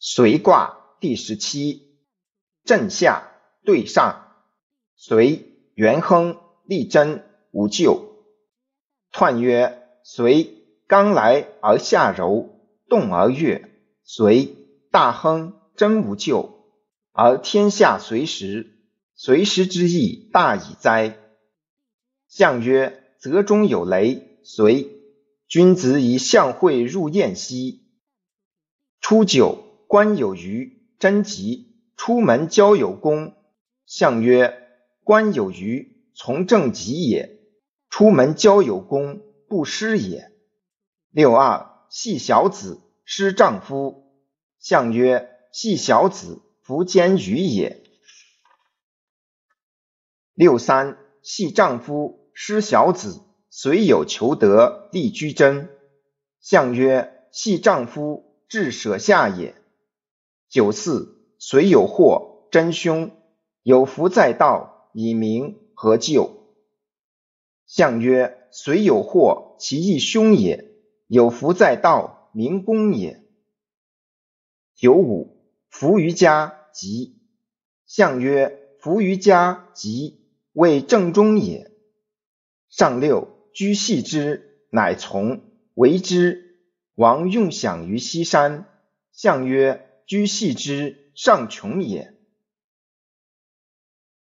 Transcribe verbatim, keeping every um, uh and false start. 随卦第十七，震下对上，随元亨利贞无咎。彖曰：随刚来而下柔，动而悦，随大亨真无咎，而天下随时，随时之意大矣哉。象曰：泽中有雷，随君子以象会入宴兮。初九，官有余，贞吉。出门交有功。象曰：官有余，从正吉也；出门交有功，不失也。六二，系小子，失丈夫。象曰：系小子，弗兼于也。六三，系丈夫，失小子，随有求得，利居贞。象曰：系丈夫，至舍下也。九四，随有祸，真凶。有福在道，以明何咎？象曰：随有祸，其亦凶也；有福在道，明公也。九五，福于家，吉。象曰：福于家，吉，谓正中也。上六，居系之，乃从为之。王用享于西山。象曰：居系之，上穷也。